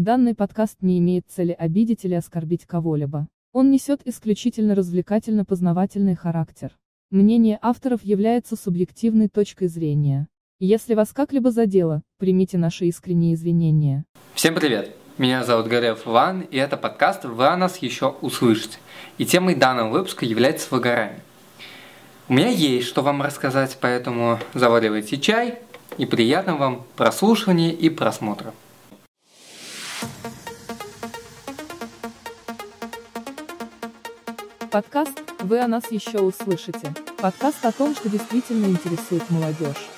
Данный подкаст не имеет цели обидеть или оскорбить кого-либо. Он несет исключительно развлекательно-познавательный характер. Мнение авторов является субъективной точкой зрения. Если вас как-либо задело, примите наши искренние извинения. Всем привет! Меня зовут Гареев Ван, и это подкаст «Вы о нас еще услышите!». И темой данного выпуска является выгорание. У меня есть что вам рассказать, поэтому заваривайте чай, и приятного вам прослушивания и просмотра. Подкаст «Вы о нас еще услышите!». Подкаст о том, что действительно интересует молодежь.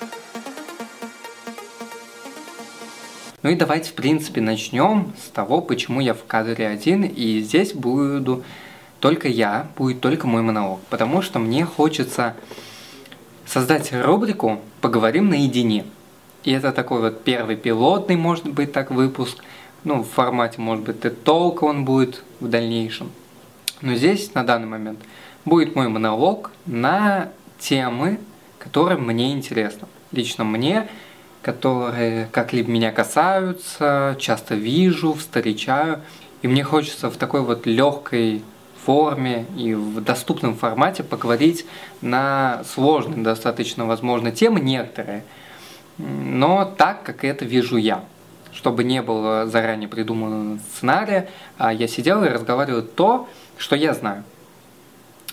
Ну и давайте, в принципе, начнем с того, почему я в кадре один, и здесь буду только я, будет только мой монолог, потому что мне хочется создать рубрику «Поговорим наедине». И это такой вот первый пилотный, может быть, так выпуск, ну, в формате, может быть, ток он будет в дальнейшем. Но здесь, на данный момент, будет мой монолог на темы, которые мне интересны. Лично мне, которые как-либо меня касаются, часто вижу, встречаю. И мне хочется в такой вот легкой форме и в доступном формате поговорить на сложные достаточно, возможно, темы некоторые, но так, как это вижу я. Чтобы не было заранее придуманного сценария, а я сидел и разговаривал то, что я знаю.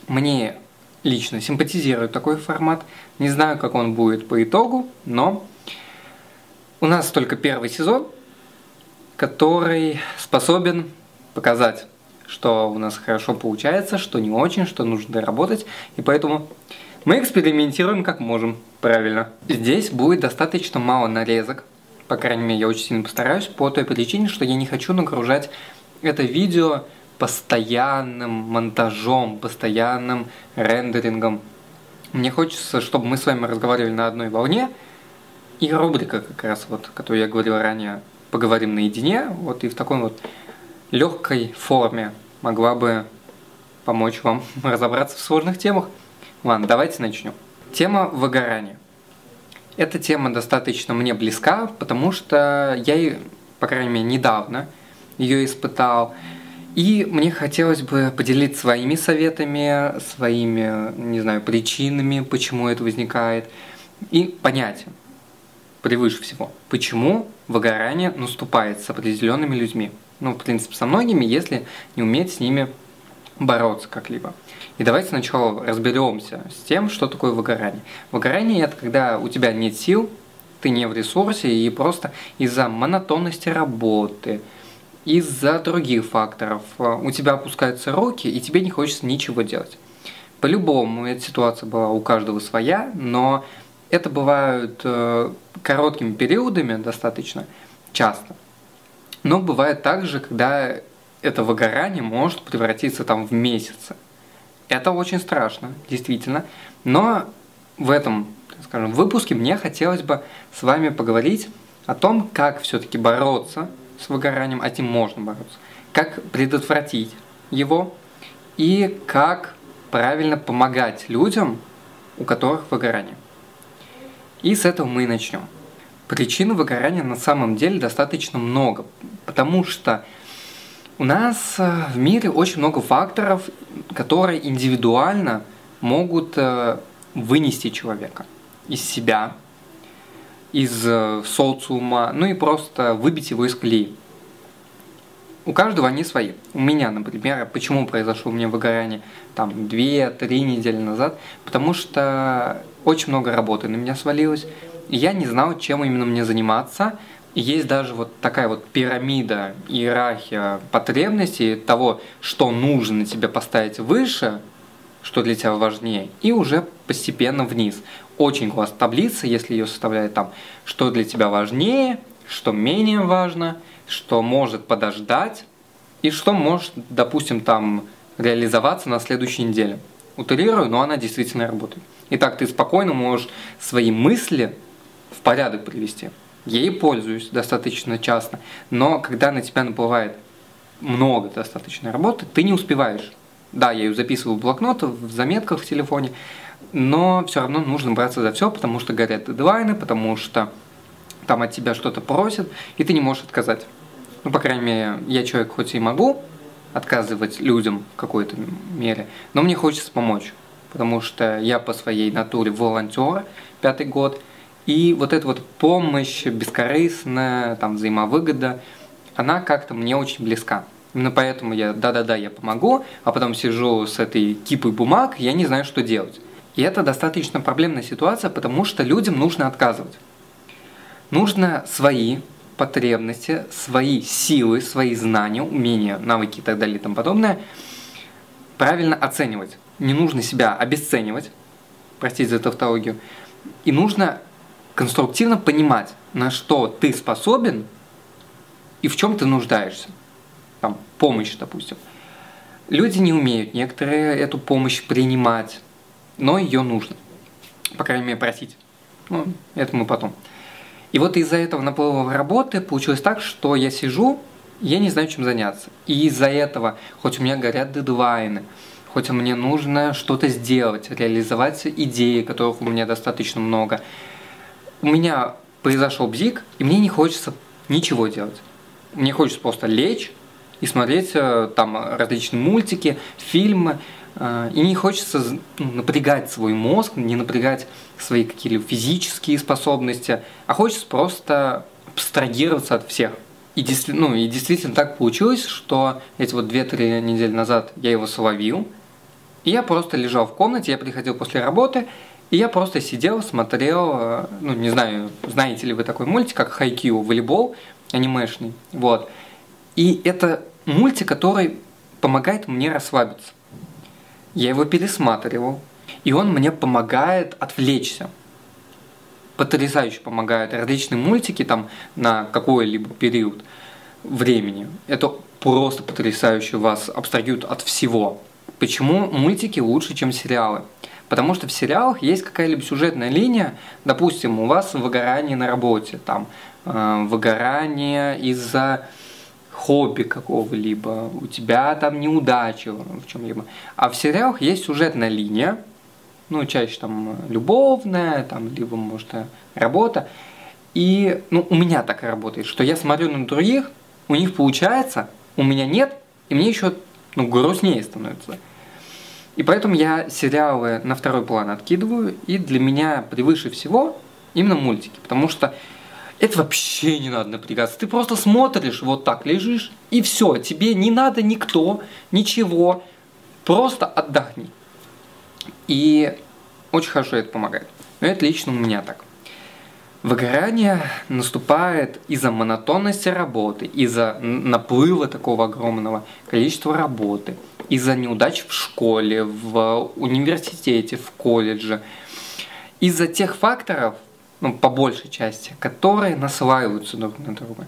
Мне лично симпатизирует такой формат. Не знаю, как он будет по итогу, но у нас только первый сезон, который способен показать, что у нас хорошо получается, что не очень, что нужно доработать. И поэтому мы экспериментируем как можем, правильно. Здесь будет достаточно мало нарезок. По крайней мере, я очень сильно постараюсь, по той причине, что я не хочу нагружать это видео постоянным монтажом, постоянным рендерингом. Мне хочется, чтобы мы с вами разговаривали на одной волне. И рубрика, как раз вот, которую я говорил ранее, «Поговорим наедине», вот и в такой вот легкой форме могла бы помочь вам разобраться в сложных темах. Ладно, давайте начнем. Тема выгорания. Эта тема достаточно мне близка, потому что я, по крайней мере, недавно ее испытал. И мне хотелось бы поделиться своими советами, своими, не знаю, причинами, почему это возникает, и понять, превыше всего, почему выгорание наступает с определенными людьми. Ну, в принципе, со многими, если не уметь с ними бороться как-либо. И давайте сначала разберемся с тем, что такое выгорание. Выгорание – это когда у тебя нет сил, ты не в ресурсе, и просто из-за монотонности работы, из-за других факторов у тебя опускаются руки, и тебе не хочется ничего делать. По-любому эта ситуация была у каждого своя, но это бывают короткими периодами достаточно часто. Но бывает также, когда это выгорание может превратиться там в месяцы. Это очень страшно, действительно. Но в этом, скажем, выпуске мне хотелось бы с вами поговорить о том, как все-таки бороться с выгоранием, а этим можно бороться, как предотвратить его и как правильно помогать людям, у которых выгорание. И с этого мы и начнем. Причин выгорания на самом деле достаточно много, потому что у нас в мире очень много факторов, которые индивидуально могут вынести человека из себя, из социума, ну и просто выбить его из колеи. У каждого они свои. У меня, например, почему произошло у меня выгорание там 2-3 недели назад, потому что очень много работы на меня свалилось, и я не знал, чем именно мне заниматься. Есть даже вот такая вот пирамида, иерархия потребностей того, что нужно тебе поставить выше, что для тебя важнее, и уже постепенно вниз. Очень классная таблица, если ее составляет там, что для тебя важнее, что менее важно, что может подождать, и что может, допустим, там реализоваться на следующей неделе. Утрирую, но она действительно работает. И так ты спокойно можешь свои мысли в порядок привести. Я ей пользуюсь достаточно часто, но когда на тебя наплывает много достаточно работы, ты не успеваешь. Да, я ее записываю в блокнот, в заметках в телефоне, но все равно нужно браться за все, потому что горят дедлайны, потому что там от тебя что-то просят, и ты не можешь отказать. Ну, по крайней мере, я человек, хоть и могу отказывать людям в какой-то мере, но мне хочется помочь, потому что я по своей натуре волонтер, 5-й год, и вот эта вот помощь бескорыстная, там, взаимовыгода, она как-то мне очень близка. Именно поэтому я, да-да-да, я помогу, а потом сижу с этой кипой бумаг, я не знаю, что делать. И это достаточно проблемная ситуация, потому что людям нужно отказывать. Нужно свои потребности, свои силы, свои знания, умения, навыки и так далее и тому подобное правильно оценивать. Не нужно себя обесценивать, простите за тавтологию, и нужно конструктивно понимать, на что ты способен и в чем ты нуждаешься. Там, помощь, допустим. Люди не умеют некоторые эту помощь принимать, но ее нужно. По крайней мере, просить. Ну, это мы потом. И вот из-за этого наплыва работы получилось так, что я сижу, я не знаю, чем заняться. И из-за этого, хоть у меня горят дедлайны, хоть мне нужно что-то сделать, реализовать идеи, которых у меня достаточно много, у меня произошел бзик, и мне не хочется ничего делать. Мне хочется просто лечь и смотреть там различные мультики, фильмы, и не хочется напрягать свой мозг, не напрягать свои какие-либо физические способности, а хочется просто абстрагироваться от всех. И действительно так получилось, что эти вот 2-3 недели назад я его словил, и я просто лежал в комнате, я приходил после работы, и я просто сидел, смотрел, ну не знаю, знаете ли вы такой мультик, как «Хай-кью», волейбол анимешный, вот. И это мультик, который помогает мне расслабиться. Я его пересматривал, и он мне помогает отвлечься. Потрясающе помогает. Различные мультики там на какой-либо период времени. Это просто потрясающе вас абстрагирует от всего. Почему мультики лучше, чем сериалы? Потому что в сериалах есть какая-либо сюжетная линия. Допустим, у вас выгорание на работе, там выгорание из-за хобби какого-либо, у тебя там неудача в чем-либо. А в сериалах есть сюжетная линия, ну, чаще там любовная, там, либо, может, работа. И, ну, у меня так и работает, что я смотрю на других, у них получается, у меня нет, и мне еще, ну, грустнее становится. И поэтому я сериалы на второй план откидываю, и для меня превыше всего именно мультики, потому что это вообще не надо напрягаться. Ты просто смотришь, вот так лежишь, и все. Тебе не надо никто, ничего. Просто отдохни. И очень хорошо это помогает. Но это лично у меня так. Выгорание наступает из-за монотонности работы, из-за наплыва такого огромного количества работы, из-за неудач в школе, в университете, в колледже, из-за тех факторов, ну, по большей части, которые наслаиваются друг на друга.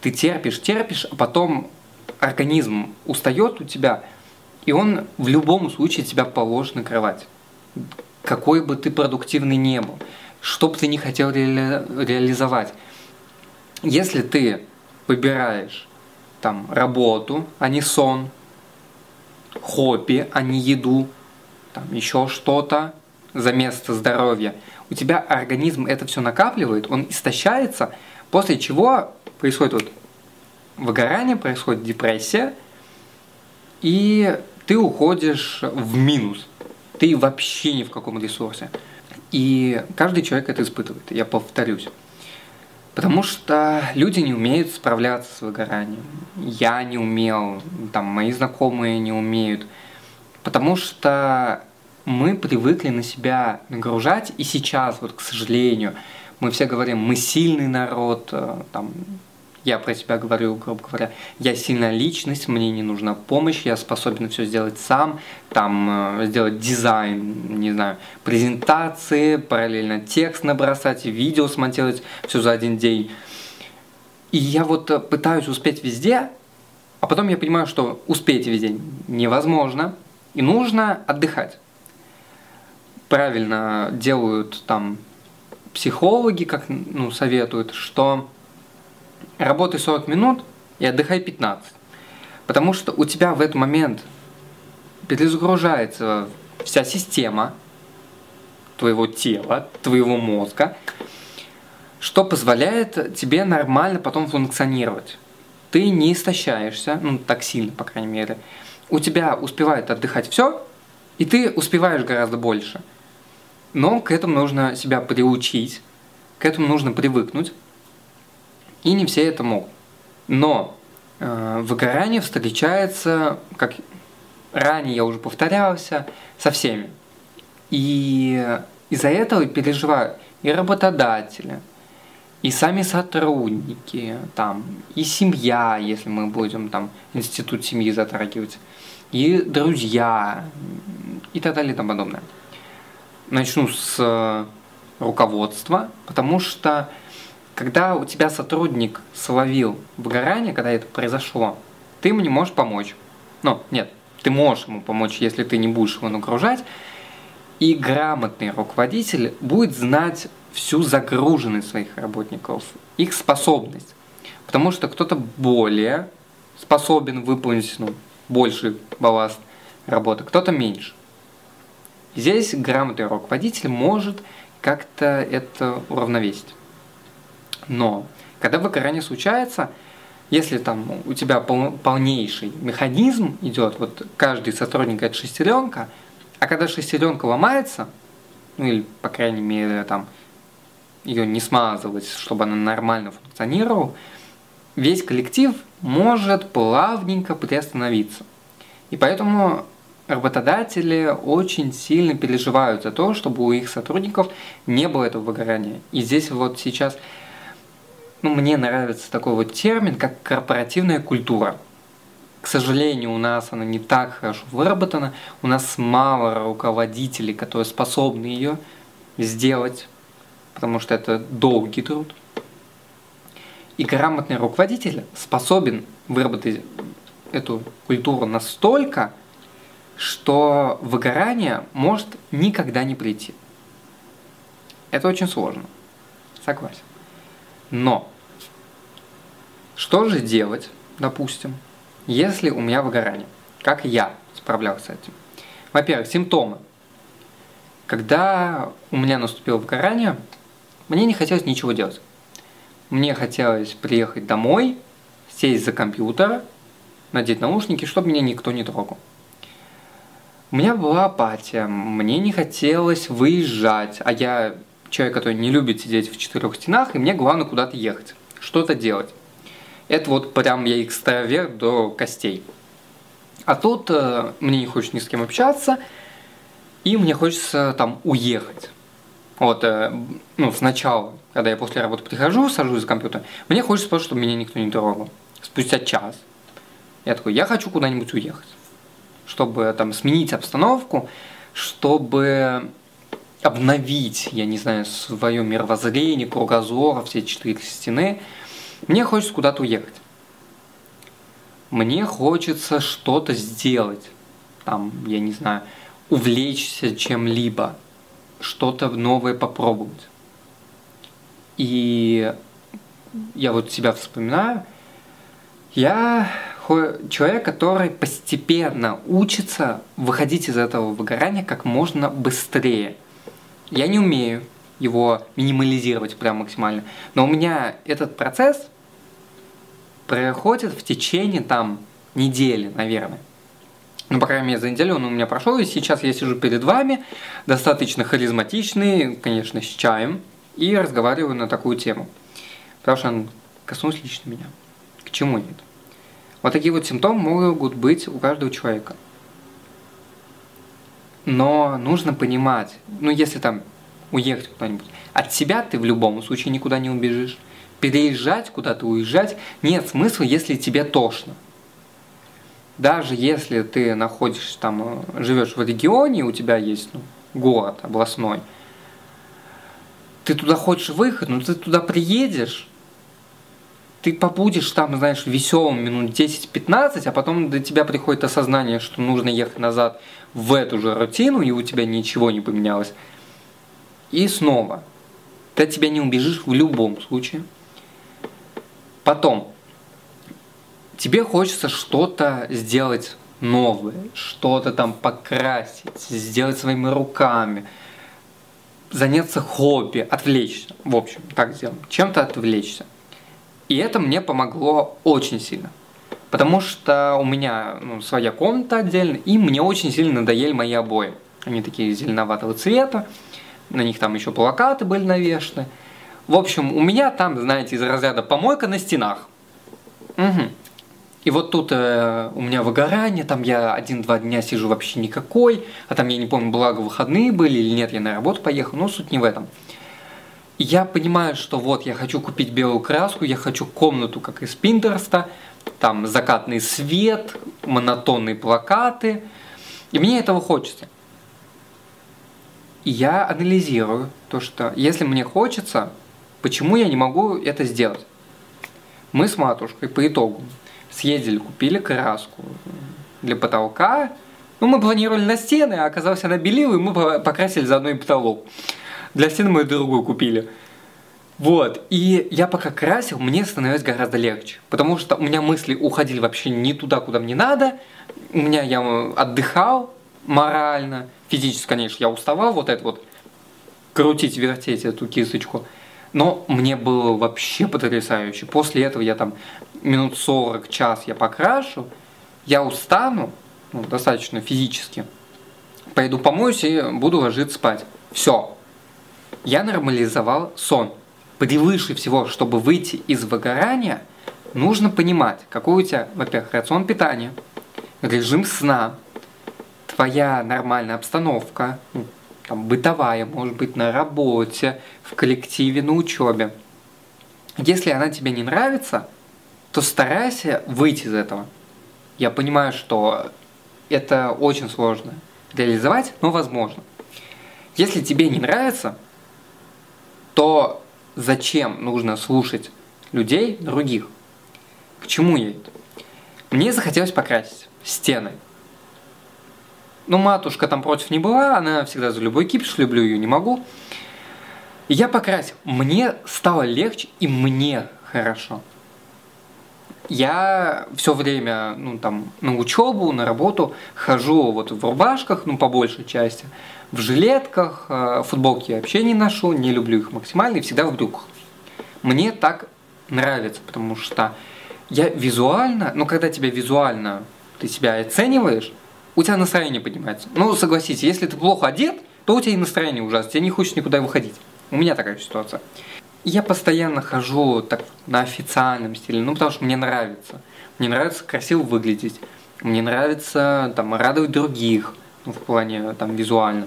Ты терпишь, терпишь, а потом организм устает у тебя, и он в любом случае тебя положит на кровать. Какой бы ты продуктивный ни был, что бы ты ни хотел реализовать. Если ты выбираешь там работу, а не сон, хобби, а не еду, там еще что-то за место здоровья, у тебя организм это все накапливает, он истощается, после чего происходит вот выгорание, происходит депрессия, и ты уходишь в минус. Ты вообще ни в каком ресурсе. И каждый человек это испытывает, я повторюсь. Потому что люди не умеют справляться с выгоранием. Я не умел, там, мои знакомые не умеют. Потому что мы привыкли на себя нагружать, и сейчас, вот, к сожалению, мы все говорим, мы сильный народ, там, я про себя говорю, грубо говоря, я сильная личность, мне не нужна помощь, я способен все сделать сам, там, сделать дизайн, не знаю, презентации, параллельно текст набросать, видео смонтировать, все за один день. И я вот пытаюсь успеть везде, а потом я понимаю, что успеть везде невозможно, и нужно отдыхать. Правильно делают там психологи, как, ну, советуют, что работай 40 минут и отдыхай 15. Потому что у тебя в этот момент перезагружается вся система твоего тела, твоего мозга, что позволяет тебе нормально потом функционировать. ты не истощаешься, ну, так сильно, по крайней мере. У тебя успевает отдыхать все, и ты успеваешь гораздо больше. Но к этому нужно себя приучить, к этому нужно привыкнуть, и не все это могут. Но выгорание встречается, как ранее я уже повторялся, со всеми. И из-за этого переживают и работодатели, и сами сотрудники, там, и семья, если мы будем там институт семьи затрагивать, и друзья, и так далее и тому подобное. Начну с руководства, потому что когда у тебя сотрудник словил выгорание, когда это произошло, ты ему не можешь помочь. Ну, нет, ты можешь ему помочь, если ты не будешь его нагружать. И грамотный руководитель будет знать всю загруженность своих работников, их способность. Потому что кто-то более способен выполнить, ну, больший балласт работы, кто-то меньше. Здесь грамотный руководитель может как-то это уравновесить. Но когда выгорание случается, если там у тебя полнейший механизм идет, вот каждый сотрудник это шестеренка, а когда шестеренка ломается, ну или по крайней мере там ее не смазывать, чтобы она нормально функционировала, весь коллектив может плавненько приостановиться. И поэтому работодатели очень сильно переживают за то, чтобы у их сотрудников не было этого выгорания. И здесь вот сейчас, ну, мне нравится такой вот термин, как корпоративная культура. К сожалению, у нас она не так хорошо выработана, у нас мало руководителей, которые способны ее сделать, потому что это долгий труд. И грамотный руководитель способен выработать эту культуру настолько, что выгорание может никогда не прийти. Это очень сложно, согласен. Но что же делать, допустим, если у меня выгорание? Как я справлялся с этим? Во-первых, симптомы. Когда у меня наступило выгорание, мне не хотелось ничего делать. Мне хотелось приехать домой, сесть за компьютер, надеть наушники, чтобы меня никто не трогал. У меня была апатия, мне не хотелось выезжать, а я человек, который не любит сидеть в четырех стенах, и мне главное куда-то ехать, что-то делать. Это вот прям я экстраверт до костей. А тут мне не хочется ни с кем общаться, и мне хочется там уехать. Вот, ну, сначала, когда я после работы прихожу, сажусь за компьютер, мне хочется просто, чтобы меня никто не трогал. Спустя час я такой, я хочу куда-нибудь уехать, чтобы там сменить обстановку, чтобы обновить, я не знаю, свое мировоззрение, кругозор, все четыре стены. Мне хочется куда-то уехать. Мне хочется что-то сделать. Там, я не знаю, увлечься чем-либо, что-то новое попробовать. И я вот себя вспоминаю. Я человек, который постепенно учится выходить из этого выгорания как можно быстрее. Я не умею его минимализировать прям максимально, но у меня этот процесс проходит в течение там недели, наверное. Ну, по крайней мере, за неделю он у меня прошел, и сейчас я сижу перед вами, достаточно харизматичный, конечно, с чаем, и разговариваю на такую тему, потому что он коснулся лично меня. К чему нет? Вот такие вот симптомы могут быть у каждого человека. Но нужно понимать, ну, если там уехать куда-нибудь, от себя ты в любом случае никуда не убежишь. Переезжать куда-то, уезжать нет смысла, если тебе тошно. Даже если ты находишься там, живешь в регионе, у тебя есть, ну, город областной, ты туда хочешь выехать, но ты туда приедешь, ты побудешь там, знаешь, веселым минут 10-15, а потом до тебя приходит осознание, что нужно ехать назад в эту же рутину, и у тебя ничего не поменялось. И снова. Ты от тебя не убежишь в любом случае. Потом. Тебе хочется что-то сделать новое, что-то там покрасить, сделать своими руками, заняться хобби, отвлечься. В общем, так сделаем. Чем-то отвлечься. И это мне помогло очень сильно. Потому что у меня своя комната отдельно, и мне очень сильно надоели мои обои. Они такие зеленоватого цвета, на них там еще плакаты были навешаны. В общем, у меня там, знаете, из разряда помойка на стенах. Угу. И вот тут у меня выгорание, там я 1-2 дня сижу вообще никакой, а там я не помню, благо выходные были или нет, я на работу поехал, но суть не в этом. И я понимаю, что вот я хочу купить белую краску, я хочу комнату, как из Пинтерста, там закатный свет, монотонные плакаты, и мне этого хочется. И я анализирую то, что если мне хочется, почему я не могу это сделать? Мы с матушкой по итогу съездили, купили краску для потолка. Ну, мы планировали на стены, а оказалось она белила, и мы покрасили заодно и потолок. Для стены мы другую купили. Вот, и я пока красил, мне становилось гораздо легче. Потому что у меня мысли уходили вообще не туда, куда мне надо. У меня я отдыхал морально, физически, конечно, я уставал вот это вот крутить, вертеть эту кисточку. Но мне было вообще потрясающе. После этого я там минут 40, час я покрашу, я устану, ну, достаточно физически, пойду помоюсь и буду ложиться спать. Все. Я нормализовал сон. Превыше всего, чтобы выйти из выгорания, нужно понимать, какой у тебя, во-первых, рацион питания, режим сна, твоя нормальная обстановка, там, бытовая, может быть, на работе, в коллективе, на учебе. Если она тебе не нравится, то старайся выйти из этого. Я понимаю, что это очень сложно реализовать, но возможно. Если тебе не нравится, то зачем нужно слушать людей других? К чему я это? Мне захотелось покрасить стены. Ну, матушка там против не была, она всегда за любой кипиш, люблю ее, не могу. Я покрасил, мне стало легче и мне хорошо. Я все время, на учебу, на работу хожу вот в рубашках, по большей части, в жилетках, футболки я вообще не ношу, не люблю их максимально и всегда в брюках. Мне так нравится, потому что я визуально, когда тебя визуально, ты себя оцениваешь, у тебя настроение поднимается. Ну, согласитесь, если ты плохо одет, то у тебя и настроение ужасно, тебе не хочется никуда выходить. У меня такая ситуация. Я постоянно хожу так на официальном стиле, потому что мне нравится. Мне нравится красиво выглядеть, мне нравится радовать других, в плане визуально.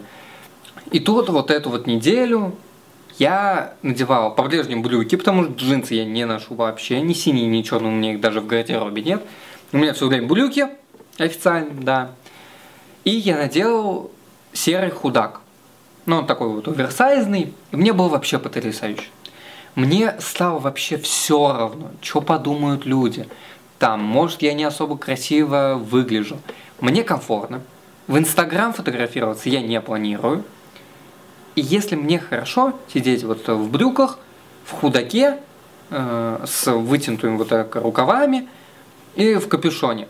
И тут вот эту вот неделю я надевал по-прежнему брюки, потому что джинсы я не ношу вообще, ни синие, ни черные, у меня их даже в гардеробе нет. У меня все время брюки, официально, да. И я надел серый худак. Он такой вот оверсайзный. И мне было вообще потрясающе. Мне стало вообще все равно, что подумают люди. Может, я не особо красиво выгляжу. Мне комфортно. В Инстаграм фотографироваться я не планирую. И если мне хорошо сидеть вот в брюках, в худаке, с вытянутыми вот так рукавами и в капюшоне.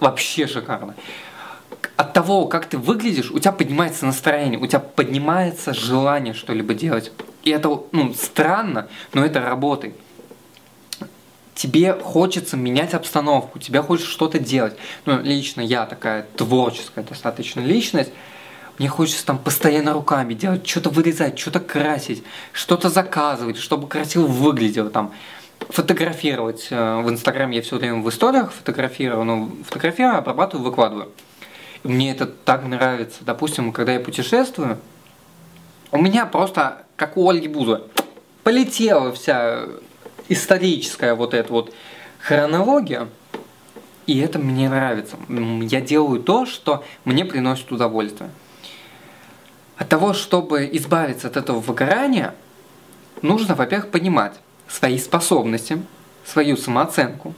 Вообще шикарно. От того, как ты выглядишь, у тебя поднимается настроение, у тебя поднимается желание что-либо делать. И это, странно, но это работает. Тебе хочется менять обстановку, тебе хочется что-то делать. Лично я такая творческая достаточно личность. Мне хочется постоянно руками делать, что-то вырезать, что-то красить, что-то заказывать, чтобы красиво выглядело . Фотографировать. В Инстаграме я все время в историях фотографирую, обрабатываю, выкладываю. Мне это так нравится. Допустим, когда я путешествую, у меня просто, как у Ольги Бузовой, полетела вся историческая вот эта вот хронология. И это мне нравится. Я делаю то, что мне приносит удовольствие. От того, чтобы избавиться от этого выгорания, нужно, во-первых, понимать свои способности, свою самооценку,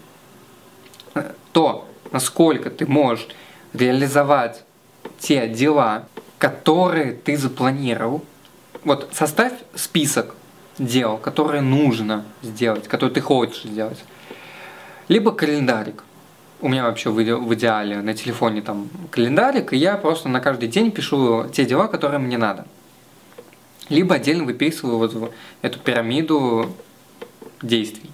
то, насколько ты можешь реализовать те дела, которые ты запланировал. Вот составь список дел, которые нужно сделать, которые ты хочешь сделать. Либо календарик. У меня вообще в идеале на телефоне календарик, и я просто на каждый день пишу те дела, которые мне надо. Либо отдельно выписываю вот эту пирамиду действий.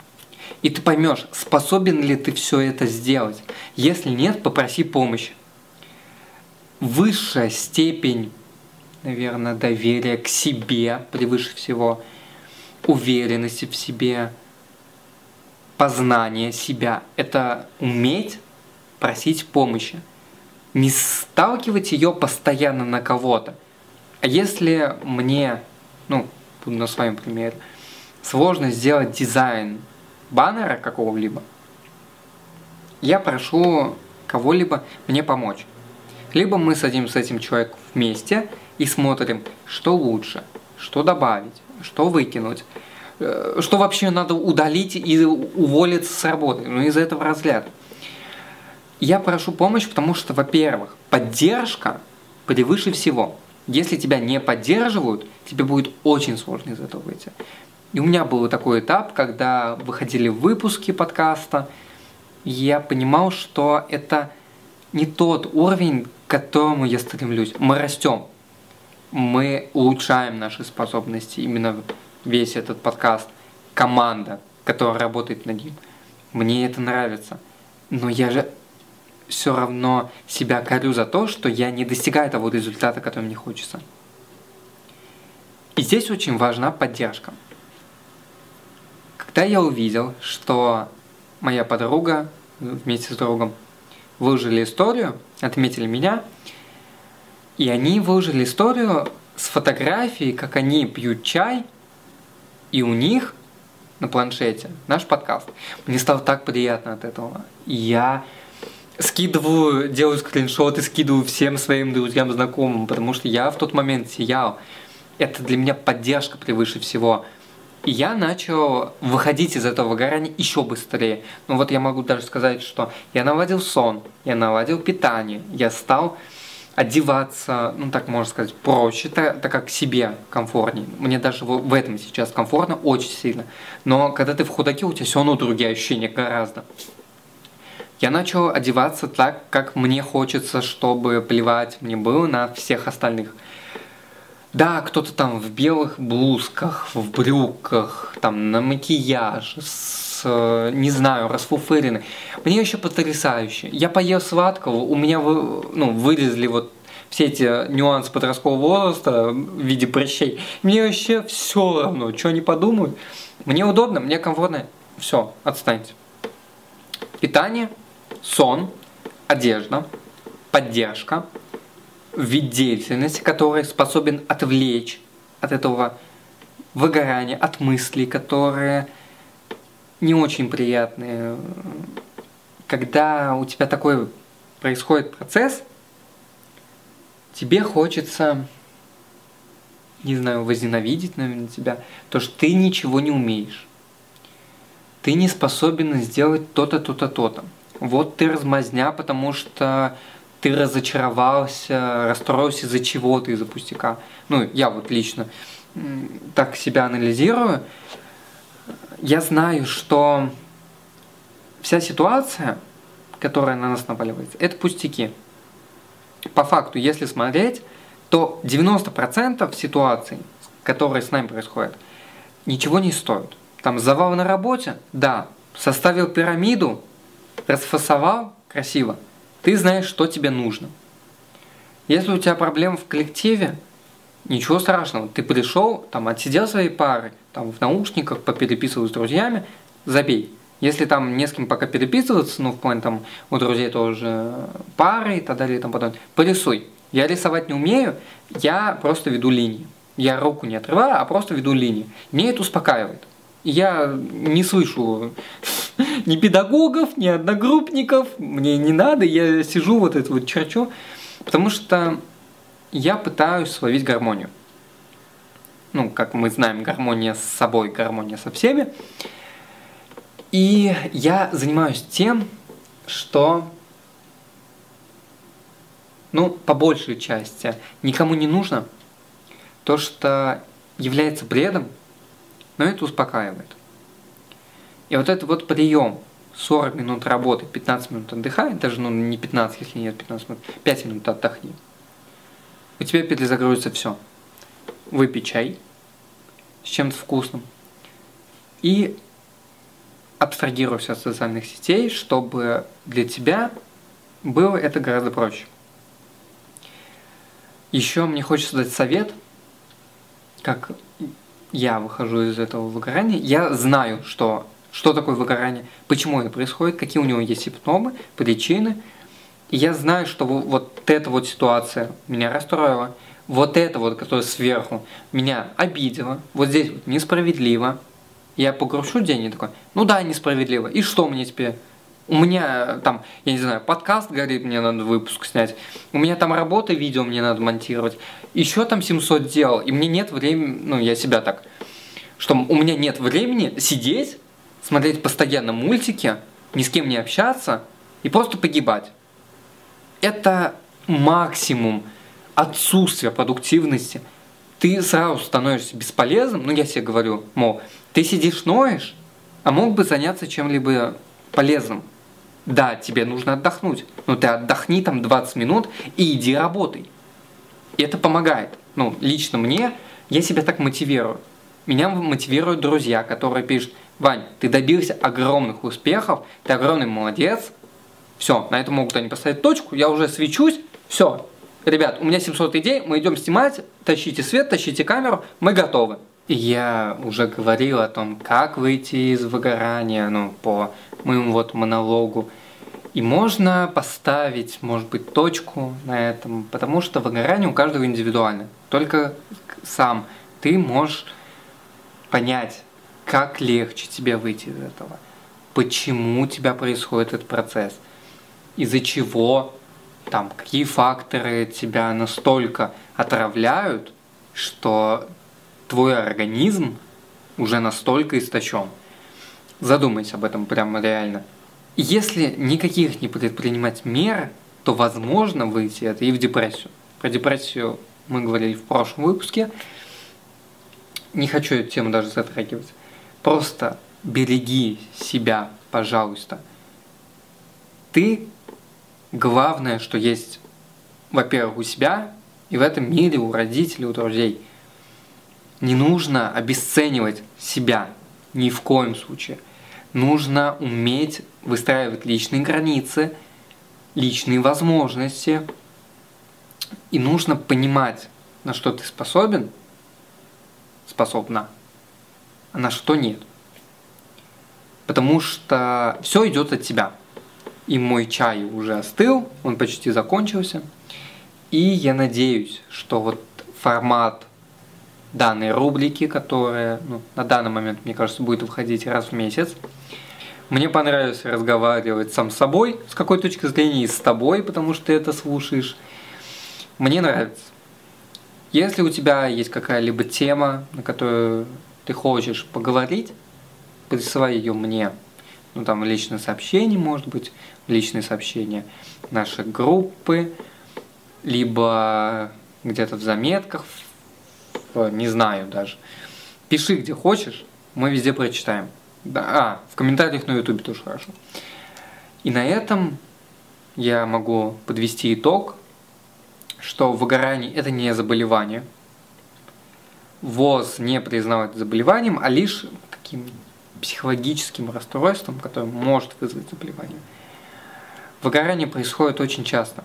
И ты поймешь, способен ли ты все это сделать. Если нет, попроси помощи. Высшая степень, наверное, доверия к себе превыше всего, уверенности в себе, познание себя – это уметь просить помощи. Не сталкивать ее постоянно на кого-то. А если мне, на своем примере, сложно сделать дизайн баннера какого-либо, я прошу кого-либо мне помочь. Либо мы садимся с этим человеком вместе и смотрим, что лучше, что добавить, что выкинуть, что вообще надо удалить и уволиться с работы, из-за этого разгляда. Я прошу помощь, потому что, во-первых, поддержка превыше всего. Если тебя не поддерживают, тебе будет очень сложно из этого выйти. И у меня был такой этап, когда выходили выпуски подкаста, и я понимал, что это не тот уровень, к которому я стремлюсь. Мы растем, мы улучшаем наши способности. Именно весь этот подкаст, команда, которая работает над ним, мне это нравится. Но я же все равно себя корю за то, что я не достигаю того результата, который мне хочется. И здесь очень важна поддержка. Когда я увидел, что моя подруга вместе с другом выложили историю, отметили меня, и они выложили историю с фотографией, как они пьют чай, и у них на планшете наш подкаст. Мне стало так приятно от этого. Я делаю скриншоты, скидываю всем своим друзьям, знакомым, потому что я в тот момент сиял. Это для меня поддержка превыше всего. И я начал выходить из этого выгорания еще быстрее. Я могу даже сказать, что я наладил сон, я наладил питание, я стал одеваться, так можно сказать, проще, так как себе комфортнее. Мне даже в этом сейчас комфортно очень сильно. Но когда ты в худаке, у тебя все равно другие ощущения гораздо. Я начал одеваться так, как мне хочется, чтобы плевать мне было на всех остальных. Да, кто-то там в белых блузках, в брюках, там на макияже, расфуфыренный. Мне еще потрясающе. Я поел сладкого, у меня вылезли все эти нюансы подросткового возраста в виде прыщей. Мне вообще все равно, что они подумают. Мне удобно, мне комфортно. Все, отстаньте. Питание. Сон, одежда, поддержка, вид деятельности, который способен отвлечь от этого выгорания, от мыслей, которые не очень приятные. Когда у тебя такой происходит процесс, тебе хочется, возненавидеть, тебя, то что ты ничего не умеешь. Ты не способен сделать то-то, то-то, то-то. Вот ты размазня, потому что ты разочаровался, расстроился из-за чего-то, из-за пустяка. Я лично так себя анализирую. Я знаю, что вся ситуация, которая на нас наваливается, это пустяки. По факту, если смотреть, то 90% ситуаций, которые с нами происходят, ничего не стоят. Там завал на работе, да, составил пирамиду, расфасовал красиво. Ты знаешь, что тебе нужно. Если у тебя проблемы в коллективе, ничего страшного. Ты пришел, отсидел свои пары, в наушниках, попереписывал с друзьями, забей. Если не с кем пока переписываться, в плане у друзей тоже пары и так далее и тому подобное, порисуй. Я рисовать не умею, я просто веду линии. Я руку не отрываю, а просто веду линии. Меня это успокаивает. Я не слышу ни педагогов, ни одногруппников, мне не надо, я сижу черчу, потому что я пытаюсь словить гармонию. Как мы знаем, гармония с собой, гармония со всеми. И я занимаюсь тем, что, по большей части, никому не нужно, то, что является бредом, но это успокаивает. И это прием 40 минут работы, 15 минут отдыхай, даже не 15, если нет 15 минут, 5 минут отдохни. У тебя перезагрузится все. Выпей чай с чем-то вкусным. И абстрагируешься от социальных сетей, чтобы для тебя было это гораздо проще. Еще мне хочется дать совет, как я выхожу из этого выгорания. Я знаю, что такое выгорание, почему это происходит, какие у него есть симптомы, причины. И я знаю, что вот эта вот ситуация меня расстроила, вот эта вот, которая сверху, меня обидела, вот здесь вот несправедливо. Я погрушу день и такой, ну да, несправедливо. И что мне теперь? У меня там, я не знаю, подкаст горит, мне надо выпуск снять. У меня там работа, видео мне надо монтировать. Еще там 700 дел, и мне нет времени, ну я себя так, что у меня нет времени сидеть, смотреть постоянно мультики, ни с кем не общаться и просто погибать. Это максимум отсутствия продуктивности. Ты сразу становишься бесполезным, ну я себе говорю, мол, ты сидишь, ноешь, а мог бы заняться чем-либо полезным. Да, тебе нужно отдохнуть, но ты отдохни там 20 минут и иди работай. И это помогает. Ну, лично мне, я себя так мотивирую. Меня мотивируют друзья, которые пишут, Вань, ты добился огромных успехов, ты огромный молодец. Все, на это могут они поставить точку, я уже свечусь, все. Ребят, у меня 700 идей, мы идем снимать, тащите свет, тащите камеру, мы готовы. Я уже говорил о том, как выйти из выгорания, ну, по моему вот монологу. И можно поставить, может быть, точку на этом, потому что выгорание у каждого индивидуально. Только сам ты можешь понять, как легче тебе выйти из этого, почему у тебя происходит этот процесс, из-за чего, там, какие факторы тебя настолько отравляют, что твой организм уже настолько истощен. Задумайся об этом прямо реально. Если никаких не предпринимать мер, то возможно выйти это и в депрессию. Про депрессию мы говорили в прошлом выпуске. Не хочу эту тему даже затрагивать. Просто береги себя, пожалуйста. Ты главное, что есть, во-первых, у себя и в этом мире, у родителей, у друзей. Не нужно обесценивать себя ни в коем случае. Нужно уметь выстраивать личные границы, личные возможности. И нужно понимать, на что ты способна, а на что нет. Потому что все идет от тебя. И мой чай уже остыл, он почти закончился. И я надеюсь, что вот формат данной рубрики, которая на данный момент, мне кажется, будет выходить раз в месяц. Мне понравилось разговаривать сам с собой, с какой точки зрения, и с тобой, потому что ты это слушаешь. Мне нравится. Если у тебя есть какая-либо тема, на которую ты хочешь поговорить, присылай ее мне. Ну, там, в личные сообщения, может быть, в личные сообщения нашей группы, либо где-то в заметках, не знаю даже. Пиши где хочешь, мы везде прочитаем. Да, в комментариях на YouTube тоже хорошо. И на этом я могу подвести итог, что выгорание – это не заболевание. ВОЗ не признал это заболеванием, а лишь таким психологическим расстройством, которое может вызвать заболевание. Выгорание происходит очень часто.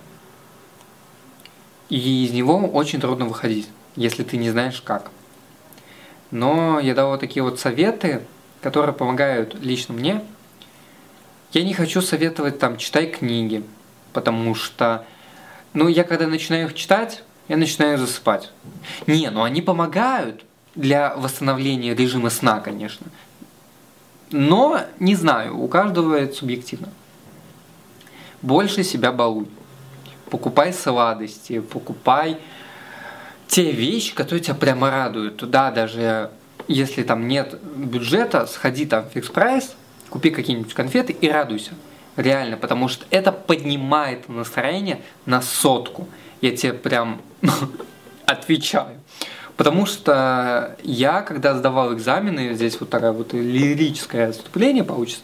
И из него очень трудно выходить, если ты не знаешь как. Но я дал вот такие вот советы, которые помогают лично мне. Я не хочу советовать там читай книги, потому что, я когда начинаю их читать, я начинаю засыпать. Они помогают для восстановления режима сна, конечно. Но, не знаю, у каждого это субъективно. Больше себя балуй. Покупай сладости, покупай те вещи, которые тебя прямо радуют. Да, даже если там нет бюджета, сходи там в фикс-прайс, купи какие-нибудь конфеты и радуйся. Реально, потому что это поднимает настроение на 100. Я тебе прям отвечаю. Потому что я, когда сдавал экзамены, здесь вот такое вот лирическое отступление получится.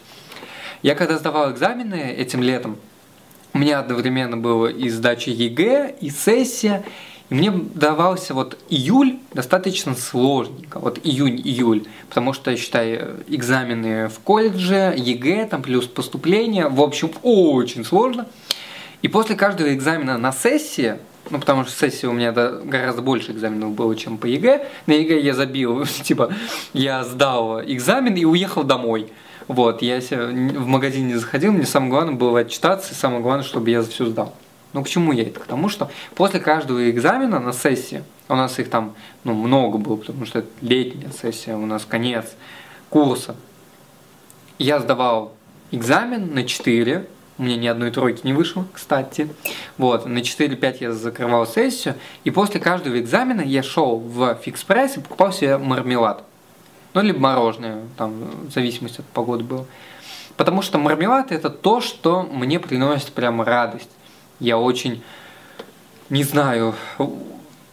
Я когда сдавал экзамены этим летом, у меня одновременно было и сдача ЕГЭ, и сессия, И мне давался вот июль достаточно сложненько, вот июнь-июль, потому что, считай, экзамены в колледже, ЕГЭ, там плюс поступление, в общем, очень сложно. И после каждого экзамена на сессии, ну, потому что сессии у меня гораздо больше экзаменов было, чем по ЕГЭ, на ЕГЭ я забил, типа, я сдал экзамен и уехал домой. Вот, я в магазин не заходил, мне самое главное было отчитаться, и самое главное, чтобы я все сдал. Ну, к чему я это? К тому, что после каждого экзамена на сессии, у нас их там много было, потому что это летняя сессия, у нас конец курса, я сдавал экзамен на 4, у меня ни одной тройки не вышло, кстати. Вот, на 4-5 я закрывал сессию, и после каждого экзамена я шел в фикс-прайс и покупал себе мармелад. Ну, либо мороженое, там, в зависимости от погоды было. Потому что мармелад – это то, что мне приносит прям радость. Я очень, не знаю,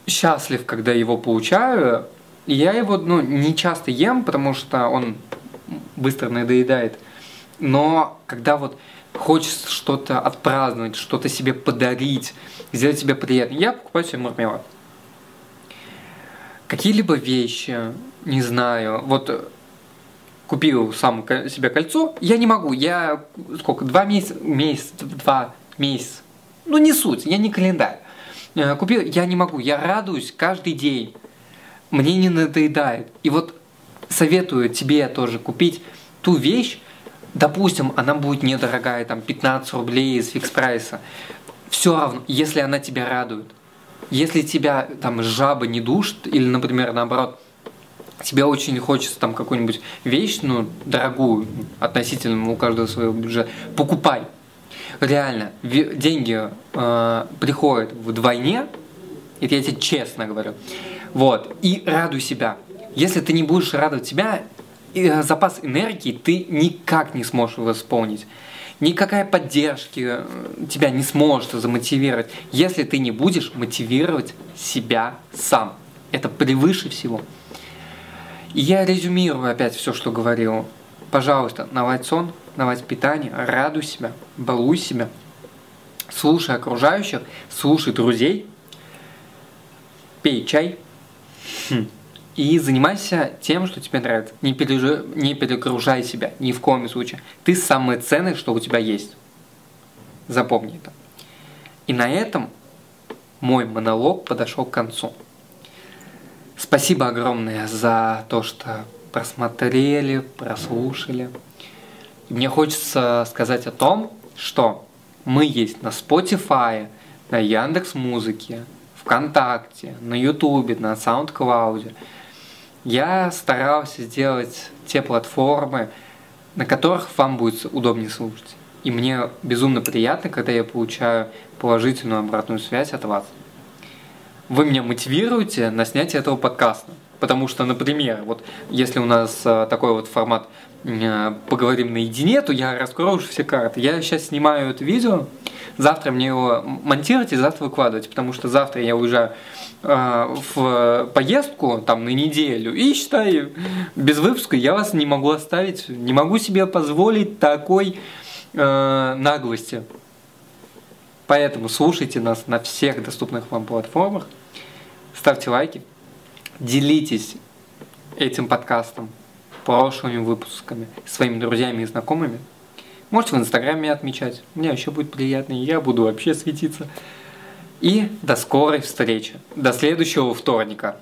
счастлив, когда его получаю. И я его, не часто ем, потому что он быстро надоедает. Но когда вот хочется что-то отпраздновать, что-то себе подарить, сделать себе приятно, я покупаю себе мармелад. Какие-либо вещи, не знаю, вот купил сам себе кольцо, я не могу, я сколько, два месяца, ну не суть, я не календарь, купил, я не могу, я радуюсь каждый день, мне не надоедает. И вот советую тебе тоже купить ту вещь, допустим, она будет недорогая, там 15 рублей из фикс-прайса, все равно, если она тебя радует. Если тебя там жаба не душит, или, например, наоборот, тебе очень хочется там какую-нибудь вещь, дорогую, относительно у каждого своего бюджета, покупай. Реально, деньги приходят вдвойне, это я тебе честно говорю, вот, и радуй себя. Если ты не будешь радовать себя, запас энергии ты никак не сможешь восполнить. Никакая поддержка тебя не сможет замотивировать, если ты не будешь мотивировать себя сам. Это превыше всего. И я резюмирую опять все, что говорил. Пожалуйста, наладь сон, наладь питание, радуй себя, балуй себя. Слушай окружающих, слушай друзей, пей чай и занимайся тем, что тебе нравится. Не перегружай себя, ни в коем случае. Ты самое ценное, что у тебя есть. Запомни это. И на этом мой монолог подошел к концу. Спасибо огромное за то, что просмотрели, прослушали. Мне хочется сказать о том, что мы есть на Spotify, на Яндекс.Музыке, ВКонтакте, на Ютубе, на Саундклауде. Я старался сделать те платформы, на которых вам будет удобнее слушать. И мне безумно приятно, когда я получаю положительную обратную связь от вас. Вы меня мотивируете на снятие этого подкаста. Потому что, например, вот если у нас такой вот формат «Поговорим наедине», то я раскрою уже все карты. Я сейчас снимаю это видео, завтра мне его монтировать и завтра выкладывать, потому что завтра я уезжаю в поездку там на неделю, и, считай, без выпуска я вас не могу оставить, не могу себе позволить такой наглости. Поэтому слушайте нас на всех доступных вам платформах, ставьте лайки, делитесь этим подкастом, прошлыми выпусками, своими друзьями и знакомыми. Можете в Инстаграме отмечать, мне еще будет приятно, я буду вообще светиться. И до скорой встречи, до следующего вторника.